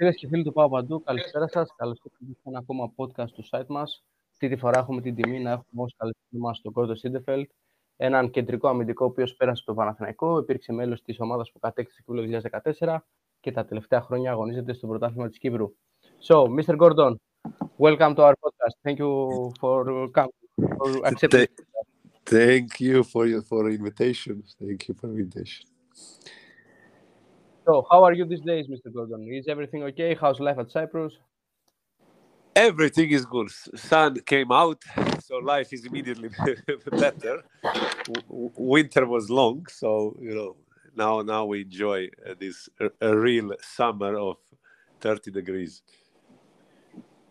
Φίλες και φίλοι του ΠΑΟ παντού, καλησπέρα σας. Καλώς ήρθατε σε ένα ακόμα podcast του site μας. Αυτή τη φορά έχουμε την τιμή να έχουμε ως καλεσμένο μας τον Κόρτο Σίντεφελτ, έναν κεντρικό αμυντικό ο οποίος πέρασε από το Παναθηναϊκό, υπήρξε μέλος της ομάδας που κατέκτησε το 2014 και τα τελευταία χρόνια αγωνίζεται στο πρωτάθλημα της Κύπρου. So, Mr. Gordon, welcome to our podcast. Thank you for coming, for accepting. Thank you for invitation. Thank you for invitation. So, how are you these days, Mr. Gordon? Is everything okay? How's life at Cyprus? Everything is good. Sun came out, so life is immediately better. Winter was long, so you know now we enjoy this real summer of 30 degrees.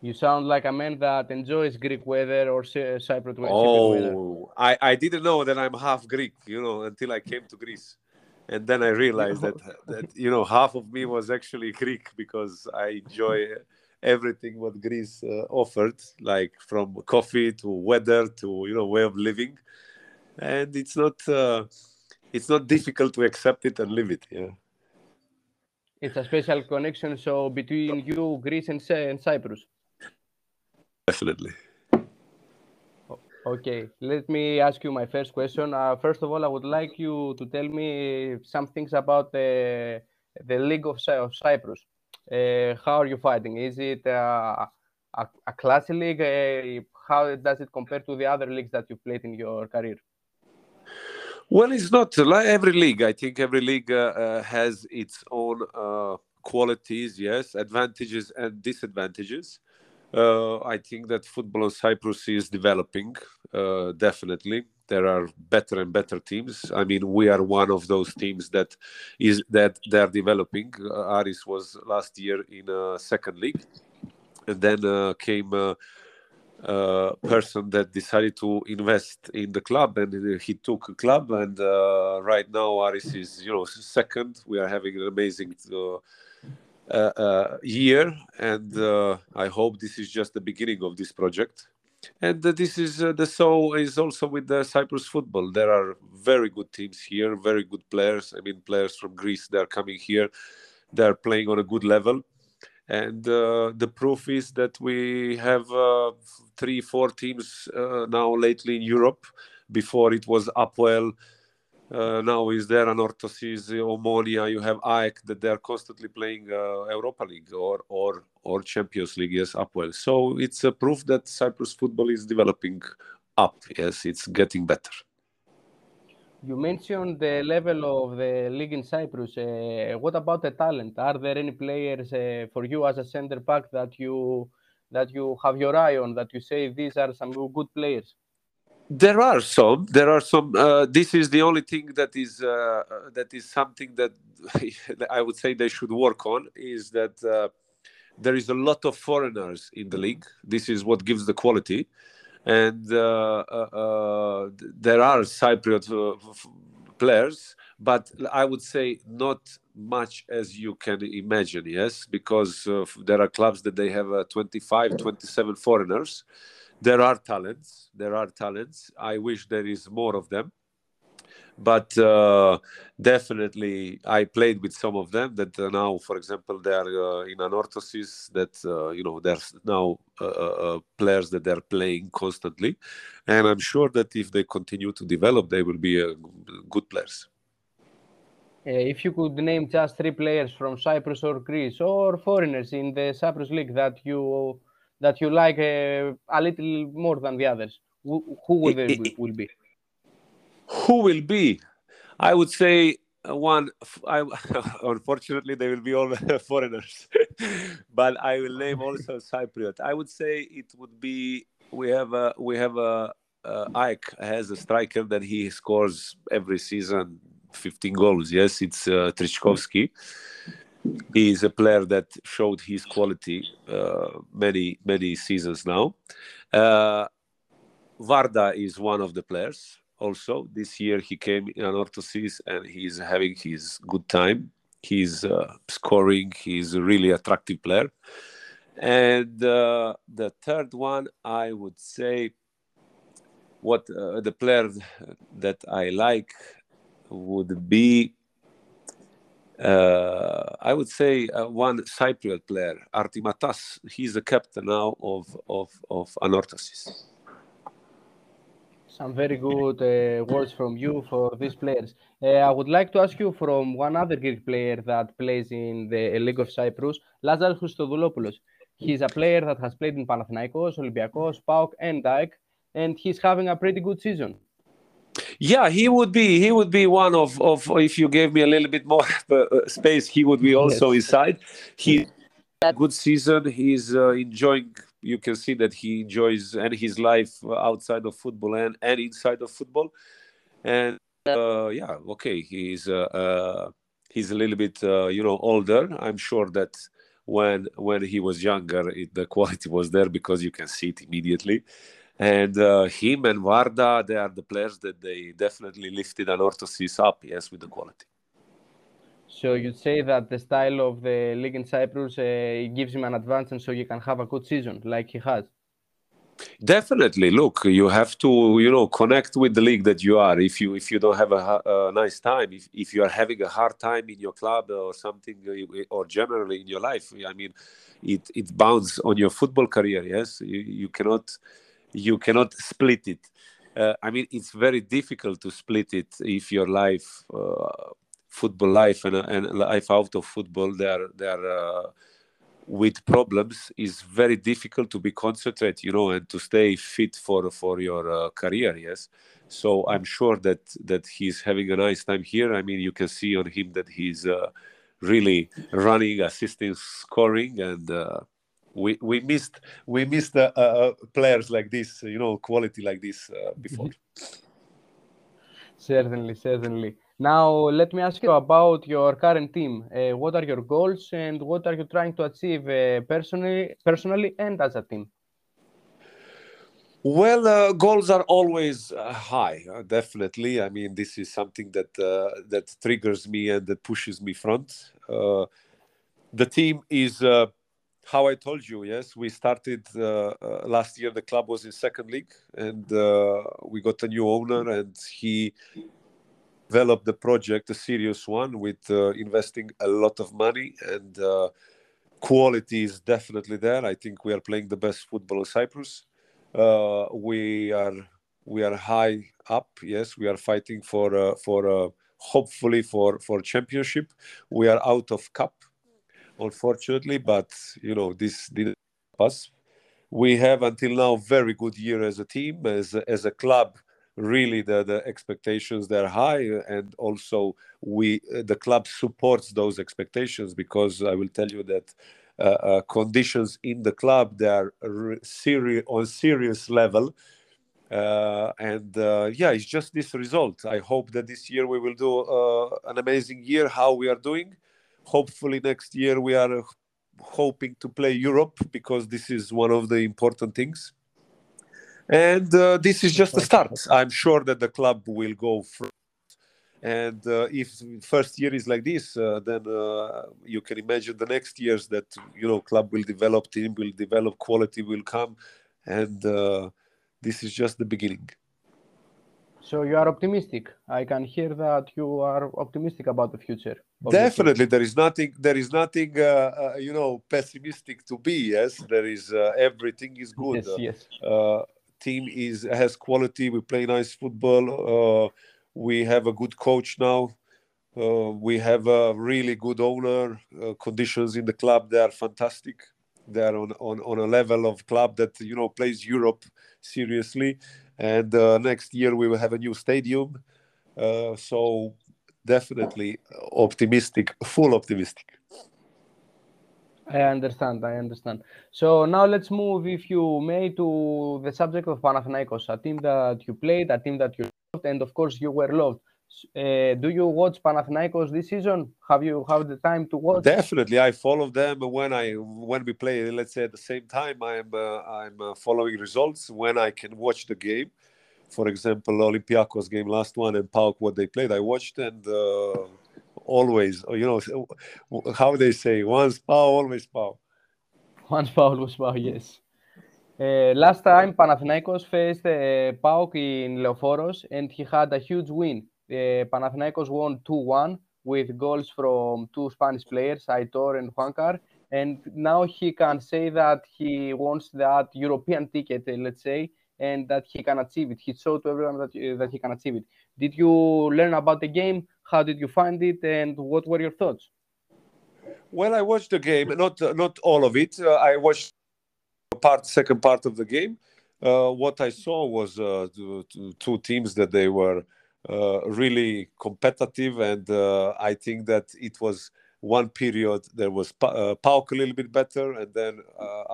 You sound like a man that enjoys Greek weather or Cyprus weather. Oh, I didn't know that I'm half Greek, you know, until I came to Greece. And then I realized that you know half of me was actually Greek because I enjoy everything what Greece offered, like from coffee to weather to you know way of living, and it's not difficult to accept it and live it. Yeah, it's a special connection so between you, Greece, and Cyprus. Definitely. Okay, let me ask you my first question. First of all, I would like you to tell me some things about the League of Cyprus. How are you fighting? Is it a classy league? How does it compare to the other leagues that you played in your career? Well, it's not like every league. I think every league has its own qualities, yes, advantages and disadvantages. I think that football in Cyprus is developing, definitely. There are better and better teams. I mean, we are one of those teams that they are developing. Aris was last year in second league. And then came a person that decided to invest in the club. And he took a club. And right now, Aris is, you know, second. We are having an amazing year, and I hope this is just the beginning of this project. And this is the so is also with the Cyprus football. There are very good teams here, very good players. I mean, players from Greece, they are coming here, they are playing on a good level, and the proof is that we have 3-4 teams now lately in Europe. Before it was Apoel. Now is there Anorthosis, Omonia, you have AEK that they are constantly playing Europa League or Champions League, yes, up well. So it's a proof that Cyprus football is developing up, yes, it's getting better. You mentioned the level of the league in Cyprus. What about the talent? Are there any players for you as a center back that you have your eye on, that you say these are some good players? There are some. This is the only thing that is something that I would say they should work on, is that there is a lot of foreigners in the league. This is what gives the quality, and there are Cypriot players, but I would say not much as you can imagine. Yes, because there are clubs that they have 25, 27 foreigners. There are talents. I wish there is more of them. But definitely I played with some of them that now, for example, they are in Anorthosis, that, you know, there's now players that they're playing constantly. And I'm sure that if they continue to develop, they will be good players. If you could name just 3 players from Cyprus or Greece or foreigners in the Cyprus League that you like a little more than the others, who will be? Who will be? I would say unfortunately, they will be all foreigners. But I will name also Cypriot. I would say it would be, we have Ike has a striker that he scores every season 15 goals. Yes, it's Trichkovski. He is a player that showed his quality many seasons now. Varda is one of the players also. This year he came in Anorthosis and he's having his good time. He's scoring. He's a really attractive player. And the third one, I would say, what the player that I like would be I would say one Cypriot player, Artimatas. He's the captain now of Anorthosis. Some very good words from you for these players. I would like to ask you from one other Greek player that plays in the League of Cyprus, Lazaros Christodoulopoulos. He's a player that has played in Panathinaikos, Olympiakos, PAOK, and AEK, and he's having a pretty good season. Yeah, he would be one of if you gave me a little bit more space, he would be also inside. He's had a good season. He's enjoying. You can see that he enjoys and his life outside of football and inside of football. And yeah, okay, he's a little bit older. I'm sure that when he was younger, the quality was there because you can see it immediately. And him and Varda, they are the players that they definitely lifted Anorthosis up, yes, with the quality. So you'd say that the style of the league in Cyprus gives him an advantage, and so you can have a good season like he has. Definitely. Look, you have to, connect with the league that you are. If you don't have a nice time, if you are having a hard time in your club or something, or generally in your life, I mean, it bounds on your football career. Yes, you cannot split it. I mean, it's very difficult to split it if your life. Football life and life out of football, they are with problems. Is very difficult to be concentrated, and to stay fit for your career. Yes, so I'm sure that he's having a nice time here. I mean, you can see on him that he's really running, assisting, scoring, and we missed players like this, quality like this before. Certainly. Now, let me ask you about your current team. What are your goals and what are you trying to achieve personally and as a team? Well, goals are always high, definitely. I mean, this is something that triggers me and that pushes me front. The team is, how I told you, yes, we started last year. The club was in second league and we got a new owner and he developed the project, a serious one, with investing a lot of money, and quality is definitely there. I think we are playing the best football in Cyprus. We are high up. Yes, we are fighting for hopefully for championship. We are out of cup, unfortunately, but this didn't pass. We have until now very good year as a team, as a club. Really, the expectations, they're high, and also the club supports those expectations, because I will tell you that conditions in the club, they are serious level, and it's just this result. I hope that this year we will do an amazing year. How we are doing, hopefully next year we are hoping to play Europe, because this is one of the important things. And this is just the start. I'm sure that the club will go through. And if first year is like this, then you can imagine the next years that, club will develop, team will develop, quality will come. And this is just the beginning. So you are optimistic. I can hear that you are optimistic about the future. Definitely, there is nothing, pessimistic to be. Yes, there is. Everything is good. Yes. Team has quality. We play nice football. We have a good coach now. We have a really good owner. Conditions in the club, they are fantastic. They are on a level of club that plays Europe seriously. And next year we will have a new stadium. So definitely optimistic, full optimistic. I understand. So now let's move, if you may, to the subject of Panathinaikos, a team that you played, a team that you loved, and of course you were loved. Do you watch Panathinaikos this season? Have you had the time to watch? Definitely, I follow them when we play. Let's say at the same time, I'm following results when I can watch the game. For example, Olympiakos game, last one, and PAOK, what they played, I watched, and. Always, how they say, once PAO, always PAO. Once PAO, always PAO, yes. Last time, Panathinaikos faced PAOK in Leoforos, and he had a huge win. Panathinaikos won 2-1 with goals from two Spanish players, Aitor and Juancar. And now he can say that he wants that European ticket, let's say, and that he can achieve it. He showed to everyone that he can achieve it. Did you learn about the game? How did you find it? And what were your thoughts? Well, I watched the game, not all of it. I watched second part of the game. What I saw was two teams that they were really competitive, and I think that it was one period there was PAOK a little bit better, and then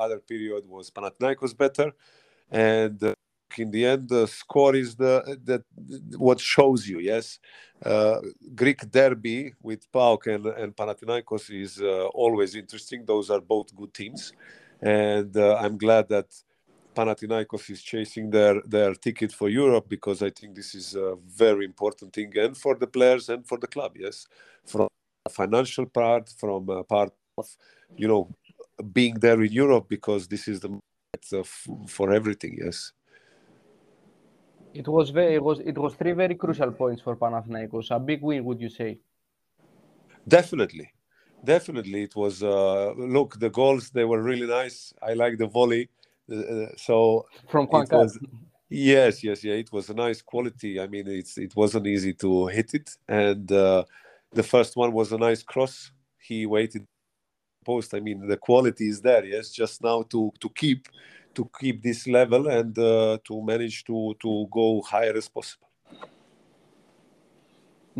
other period was Panathinaikos better. And in the end, the score is what shows you. Yes, Greek derby with PAOK and Panathinaikos is always interesting. Those are both good teams, and I'm glad that Panathinaikos is chasing their ticket for Europe, because I think this is a very important thing, and for the players and for the club. Yes, from a financial part, from a part of being there in Europe, because this is the for everything. Yes, it was three very crucial points for Panathinaikos. A big win, would you say? Definitely it was. Look, the goals, they were really nice. I like the volley. So from Juancar. Yes, it was a nice quality. I mean, it wasn't easy to hit it, and the first one was a nice cross. He waited post. I mean, the quality is there. Yes, just now to keep this level, and to manage to go higher as possible.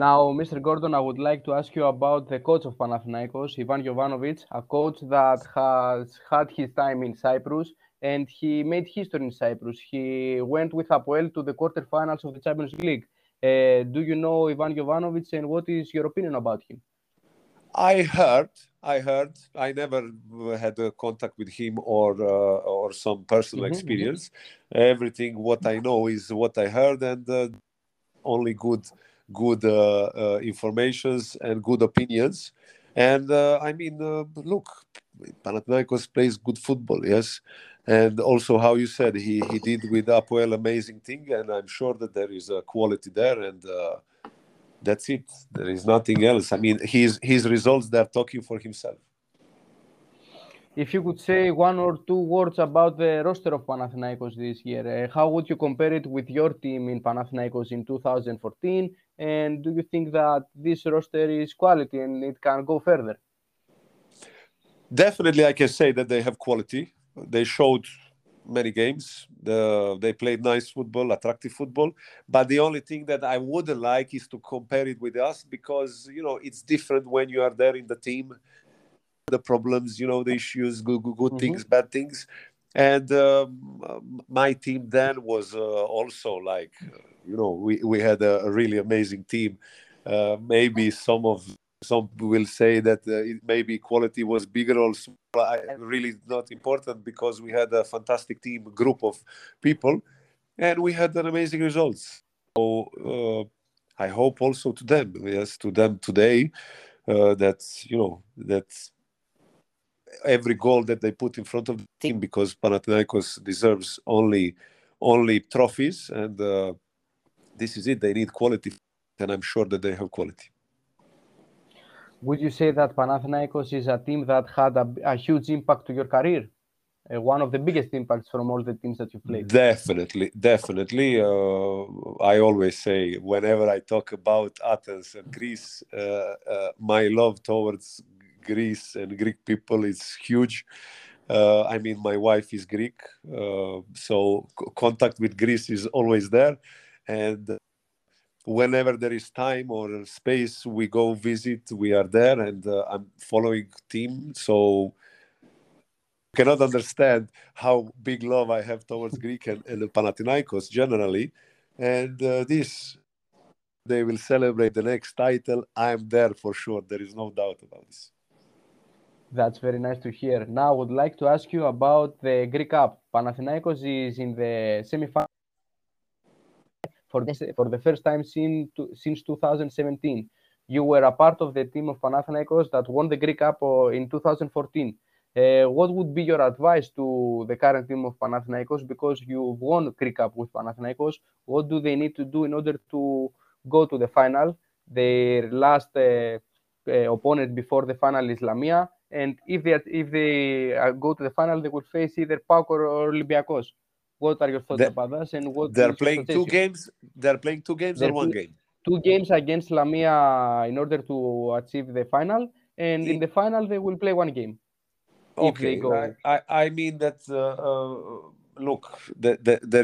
Now, Mr. Gordon, I would like to ask you about the coach of Panathinaikos, Ivan Jovanovic, a coach that has had his time in Cyprus, and he made history in Cyprus. He went with Apoel to the quarterfinals of the Champions League. Do you know Ivan Jovanovic, and what is your opinion about him? I heard. I never had a contact with him or some personal experience. Everything what I know is what I heard, and only good informations and good opinions. And I mean, look, Panathinaikos plays good football, yes, and also how you said he did with Apoel amazing thing, and I'm sure that there is a quality there, and that's it. There is nothing else. I mean, his results, they're talking for himself. If you could say one or two words about the roster of Panathinaikos this year, how would you compare it with your team in Panathinaikos in 2014? And do you think that this roster is quality and it can go further? Definitely, I can say that they have quality. They showed many games. They played nice football, attractive football. But the only thing that I wouldn't like is to compare it with us, because, it's different when you are there in the team. The problems, the issues, good things, bad things. And my team then was also like, we had a really amazing team. Maybe some will say that maybe quality was bigger also. Really not important, because we had a fantastic team, group of people, and we had an amazing results. So I hope also to them today, that every goal that they put in front of the team, because Panathinaikos deserves only trophies, and this is it. They need quality, and I'm sure that they have quality. Would you say that Panathinaikos is a team that had a huge impact to your career? One of the biggest impacts from all the teams that you played? Definitely. I always say, whenever I talk about Athens and Greece, my love towards Greece and Greek people is huge. I mean, my wife is Greek, so contact with Greece is always there, and whenever there is time or space, we go visit, we are there, and I'm following team, so you cannot understand how big love I have towards Greek and Panathinaikos generally, and they will celebrate the next title. I'm there for sure, there is no doubt about this. That's very nice to hear. Now, I would like to ask you about the Greek Cup. Panathinaikos is in the semi-final for the first time since 2017. You were a part of the team of Panathinaikos that won the Greek Cup in 2014. What would be your advice to the current team of Panathinaikos, because you've won Greek Cup with Panathinaikos? What do they need to do in order to go to the final? Their last opponent before the final is Lamia, and if they go to the final, they will face either PAOK or Olympiakos. What are your thoughts about that? And what they are playing two games or one game? Two games against Lamia in order to achieve the final, and in the final they will play one game. Okay, I mean that. Look, there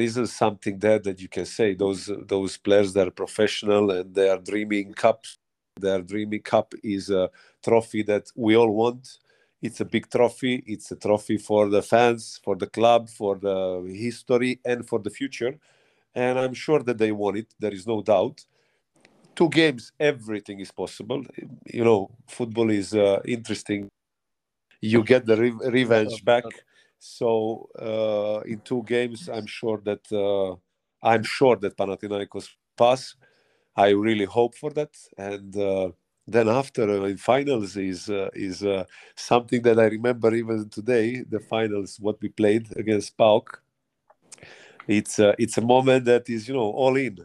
isn't something there that you can say. Those players, they're professional and they are dreaming cups. Their dreaming cup is a trophy that we all want. It's a big trophy. It's a trophy for the fans, for the club, for the history, and for the future. And I'm sure that they want it. There is no doubt. Two games, everything is possible. You know, football is interesting. You get the revenge back. So in two games, I'm sure that Panathinaikos pass. I really hope for that. And then after in finals is something that I remember even today. The finals, what we played against PAOK. It's a moment that is, you know, all in.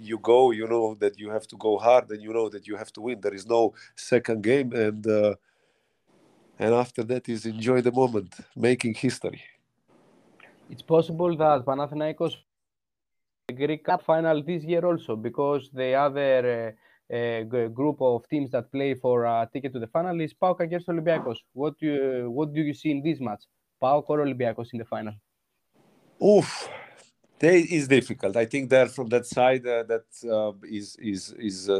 You go, you know that you have to go hard, and you know that you have to win. There is no second game, and after that is enjoy the moment, making history. It's possible that Panathinaikos the Greek Cup final this year also, because the other group of teams that play for a ticket to the final is PAOK against Olympiakos. What do you see in this match, PAOK or Olympiakos in the final? Oof, it's difficult. I think that from that side,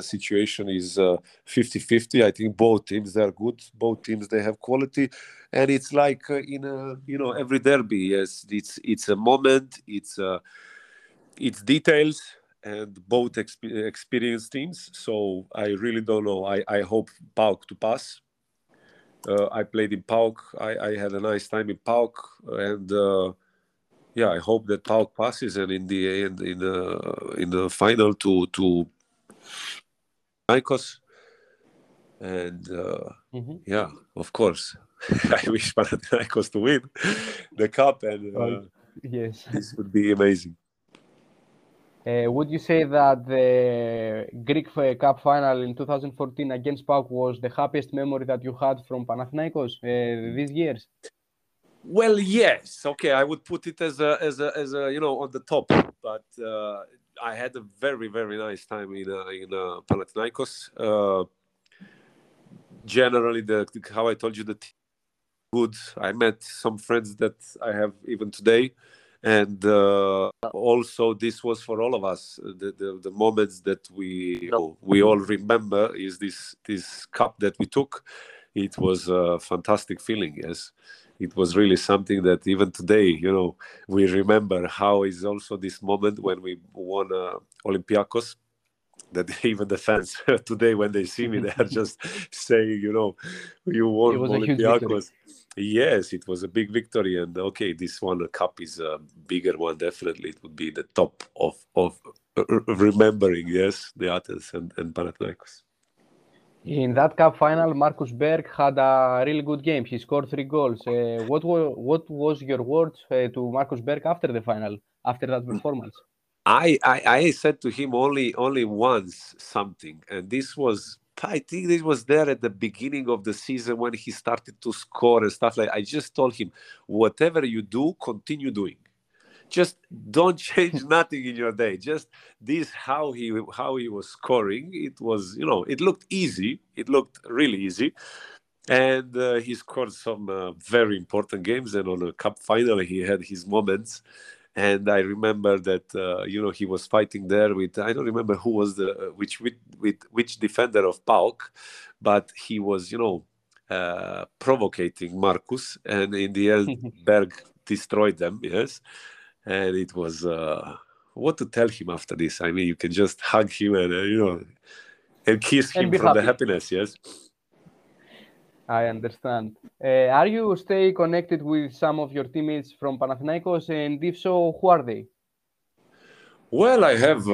situation is 50-50. I think both teams they are good. Both teams they have quality, and it's like in a, you know, every derby. Yes, it's a moment. It's details, and both experienced teams. So I really don't know. I hope PAOK to pass. I played in PAOK. I had a nice time in PAOK, and. Yeah, I hope that PAOK passes, and in the end, in the final, to Panathinaikos, and yeah, of course, I wish Panathinaikos to win the cup, and yes, this would be amazing. Would you say that the Greek Cup final in 2014 against PAOK was the happiest memory that you had from Panathinaikos these years? Well, yes. Okay, I would put it as a you know on the top, but I had a very very nice time in Panathinaikos. Generally, how I told you, the team good. I met some friends that I have even today, and also this was for all of us the moments that we all remember is this cup that we took. It was a fantastic feeling. Yes. It was really something that even today, you know, we remember how is also this moment when we won Olympiakos, that even the fans today, when they see me, they are just saying, you know, you won Olympiakos. Yes, it was a big victory. And okay, this one cup is a bigger one. Definitely it would be the top of remembering, yes, the Athens and Panathinaikos. In that cup final, Marcus Berg had a really good game. He scored 3 goals. What was your words to Marcus Berg after the final, after that performance? I said to him only once something, and this was, I think this was there at the beginning of the season when he started to score and stuff like that. I just told him, whatever you do, continue doing. Just don't change nothing in your day. Just this how he was scoring. It was, you know, it looked easy. It looked really easy, and he scored some very important games. And on a cup final, he had his moments. And I remember that you know, he was fighting there with, I don't remember who was which defender of PAOK, but he was, you know, provocating Marcus, and in the end Berg destroyed them. Yes. And it was, what to tell him after this? I mean, you can just hug him and, you know, and kiss him from the happiness, yes? I understand. Are you stay connected with some of your teammates from Panathinaikos? And if so, who are they? Well, I have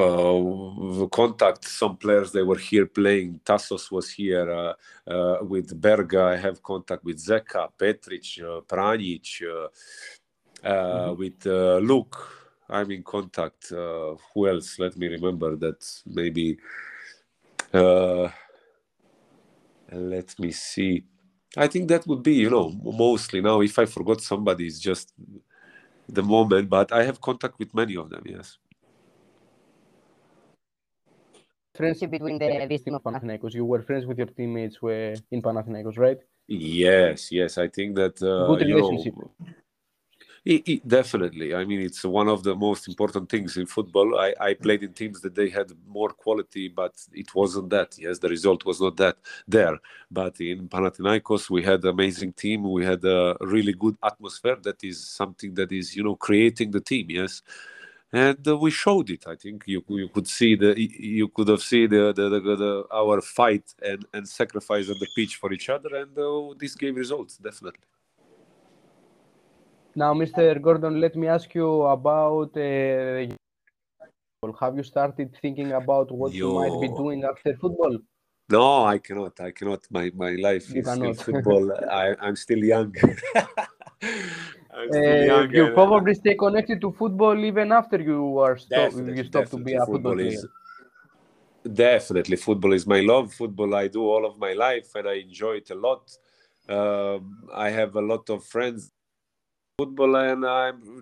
contact some players. They were here playing. Tassos was here with Berga. I have contact with Zeca, Petric, Pranic, with Luke, I'm in contact. Who else? Let me remember that. Maybe. Let me see. I think that would be, you know, mostly now. If I forgot somebody, it's just the moment. But I have contact with many of them. Yes. Friendship between the team of Panathinaikos. You were friends with your teammates were in Panathinaikos, right? Yes, yes. I think that good relationship. You know, definitely. I mean, it's one of the most important things in football. I played in teams that they had more quality, but it wasn't that. Yes, the result was not that there. But in Panathinaikos, we had an amazing team. We had a really good atmosphere. That is something that is, you know, creating the team. Yes, and we showed it. I think you could see our fight and sacrifice on the pitch for each other, and this gave results definitely. Now, Mr. Gordon, let me ask you about. Have you started thinking about what you might be doing after football? No, I cannot. I cannot. My life is still football. I'm still young. I'm still young. You probably stay connected to football even after you stop to be a football player. Definitely, football is my love. Football, I do all of my life, and I enjoy it a lot. I have a lot of friends. Football, and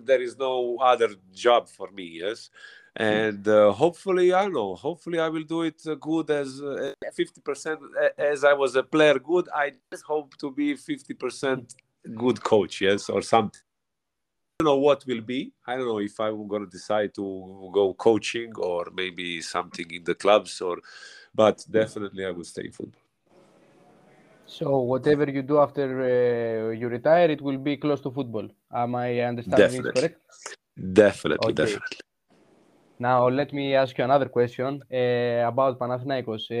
there is no other job for me, yes. And hopefully, I don't know, hopefully I will do it good as 50% as I was a player good. I just hope to be 50% good coach, yes, or something. I don't know what will be. I don't know if I'm going to decide to go coaching or maybe something in the clubs, but definitely I will stay in football. So whatever you do after you retire, it will be close to football. Am I understanding it correct? Definitely, okay. Definitely. Now, let me ask you another question about Panathinaikos.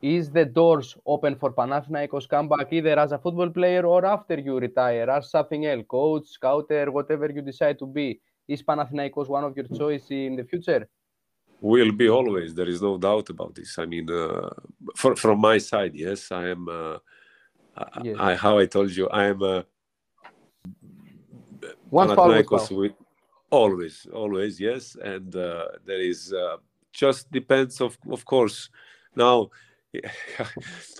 Is the doors open for Panathinaikos comeback either as a football player or after you retire, as something else, coach, scouter, whatever you decide to be? Is Panathinaikos one of your choices in the future? Will be always. There is no doubt about this. I mean, from my side, yes, I am. Yes. How I told you, I am. One Panathinaikos with always, yes, and there is just depends of course. Now,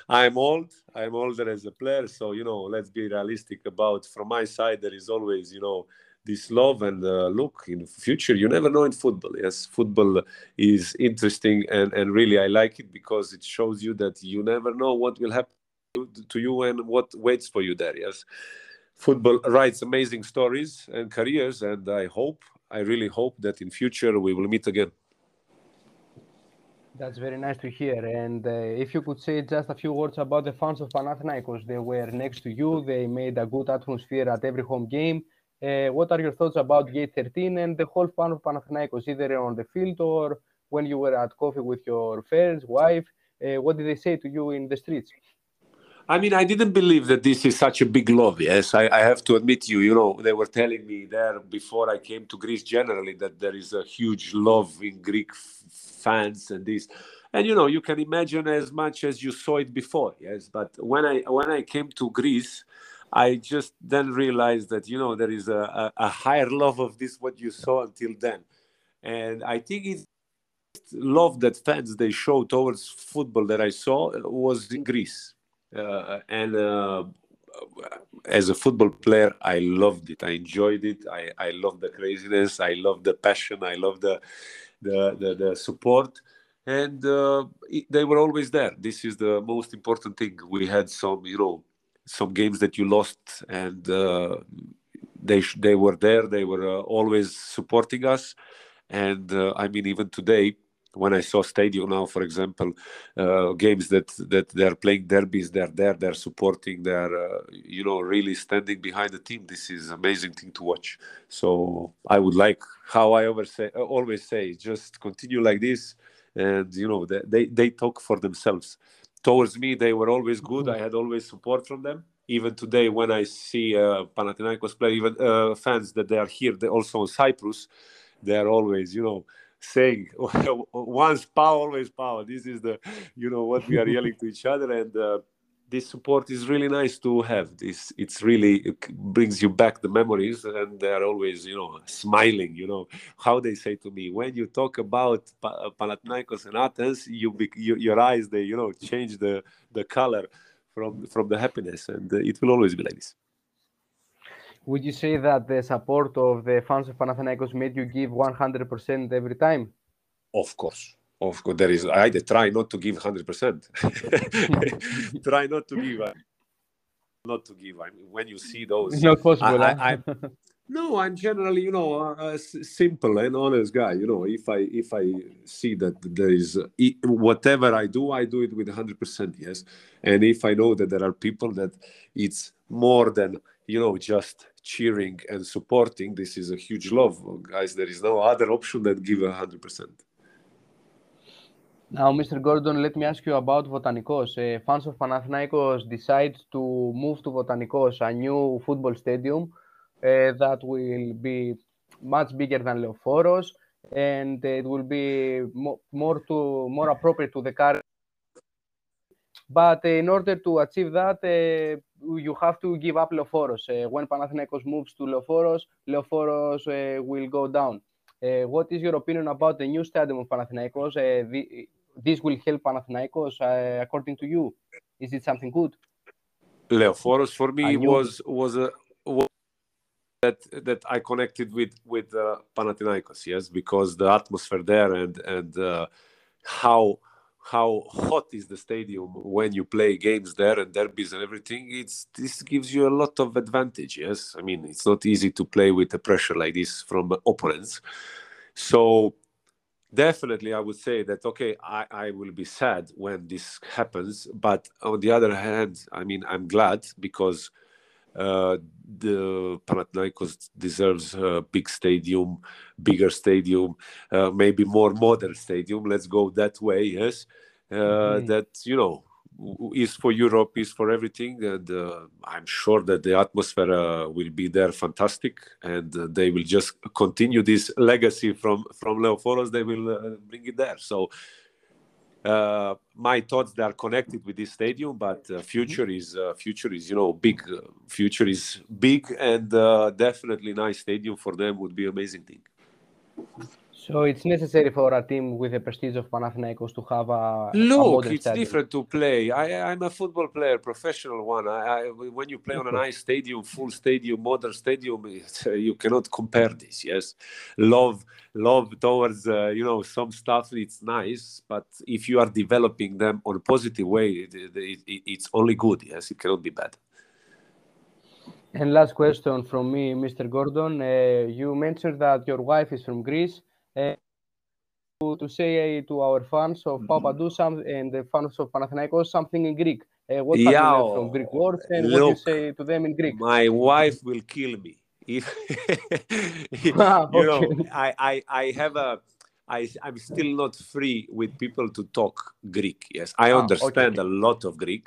I'm old. I'm older as a player, so you know. Let's be realistic about. From my side, there is always, you know, this love and look in the future. You never know in football. Yes, football is interesting and really I like it because it shows you that you never know what will happen to you and what waits for you there. Yes, football writes amazing stories and careers, and I really hope that in future we will meet again. That's very nice to hear. And if you could say just a few words about the fans of Panathinaikos. They were next to you. They made a good atmosphere at every home game. What are your thoughts about Gate 13 and the whole fan of Panathinaikos, either on the field or when you were at coffee with your friends, wife? What did they say to you in the streets? I mean, I didn't believe that this is such a big love, yes. I have to admit you know, they were telling me there before I came to Greece generally that there is a huge love in Greek fans and this. And, you know, you can imagine as much as you saw it before, yes. But when I came to Greece, I just then realized that, you know, there is a higher love of this, what you saw until then. And I think it's love that fans, they show towards football that I saw was in Greece. As a football player, I loved it. I enjoyed it. I loved the craziness. I loved the passion. I loved the support. And they were always there. This is the most important thing. We had some, you know, some games that you lost, and they were there. They were always supporting us. And I mean, even today, when I saw stadium now, for example, games that they're playing derbies, they're there, they're supporting, they're you know, really standing behind the team. This is an amazing thing to watch. So I would like, how I always say, just continue like this, and you know, they talk for themselves. Towards me, they were always good. I had always support from them. Even today, when I see Panathinaikos play, even fans that they are here, they also in Cyprus, they are always, you know, saying, once PAOK, always PAOK. This is the, you know, what we are yelling to each other. And this support is really nice to have. This it brings you back the memories, and they are always, you know, smiling. You know how they say to me, when you talk about Panathinaikos and Athens, your eyes they change the color from the happiness, and it will always be like this. Would you say that the support of the fans of Panathinaikos made you give 100% every time? Of course. Of course, there is. I try not to give 100%. Try not to give. I mean, when you see those, it's not possible. No, I'm generally, a simple and honest guy. If I see that there is whatever I do it with 100%. Yes, and if I know that there are people that it's more than just cheering and supporting, this is a huge love, guys. There is no other option than give 100%. Now, Mr. Gordon, let me ask you about Votanikos. Fans of Panathinaikos decide to move to Votanikos, a new football stadium that will be much bigger than Leoforos, and it will be more appropriate to the current. But in order to achieve that, you have to give up Leoforos. When Panathinaikos moves to Leoforos, Leoforos will go down. What is your opinion about the new stadium of Panathinaikos? This will help Panathinaikos, according to you. Is it something good? Leoforos for me was that I connected with Panathinaikos, yes, because the atmosphere there and how hot is the stadium when you play games there and derbies and everything. This gives you a lot of advantage, yes? I mean, it's not easy to play with the pressure like this from opponents. So definitely I would say that, okay, I will be sad when this happens. But on the other hand, I mean, I'm glad because the Panathinaikos deserves a big stadium, bigger stadium, maybe more modern stadium. Let's go that way, yes. That, is for Europe, is for everything. And I'm sure that the atmosphere will be there fantastic. And they will just continue this legacy from Leoforos. They will bring it there. So my thoughts that are connected with this stadium, but future is big. Future is big, and definitely nice stadium for them would be amazing thing. So it's necessary for a team with the prestige of Panathinaikos to have a modern it's stadium. Different to play. I'm a football player, professional one. When you play on a nice stadium, full stadium, modern stadium, you cannot compare this. Yes, love towards some stuff. It's nice, but if you are developing them on a positive way, it's only good. Yes, it cannot be bad. And last question from me, Mr. Gordon. You mentioned that your wife is from Greece. To say to our fans of Papadou and the fans of Panathinaikos something in Greek. What do you learn from Greek words and what do you say to them in Greek? My wife will kill me. If I have I'm still not free with people to talk Greek. Yes, I understand a lot of Greek,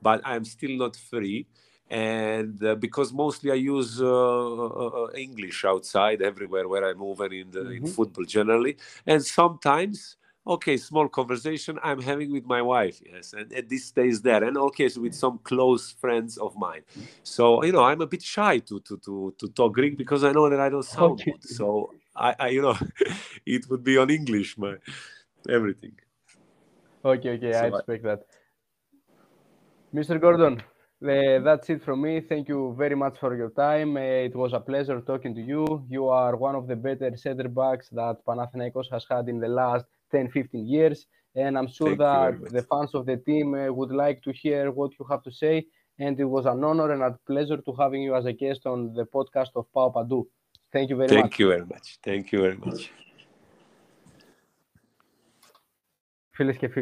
but I'm still not free. And because mostly I use English outside everywhere where I move and in football generally. And sometimes, small conversation I'm having with my wife. Yes, and this stays there. And so with some close friends of mine. So, I'm a bit shy to talk Greek because I know that I don't sound good. So, I it would be on English, everything. Okay, so I expect that. Mr. Gordon. That's it from me. Thank you very much for your time. It was a pleasure talking to you. You are one of the better center backs that Panathinaikos has had in the last 10-15 years. And I'm sure that the fans of the team would like to hear what you have to say. And it was an honor and a pleasure to having you as a guest on the podcast of Pau Pandou. Thank you very much. Thank you very much. Φίλες και φίλοι.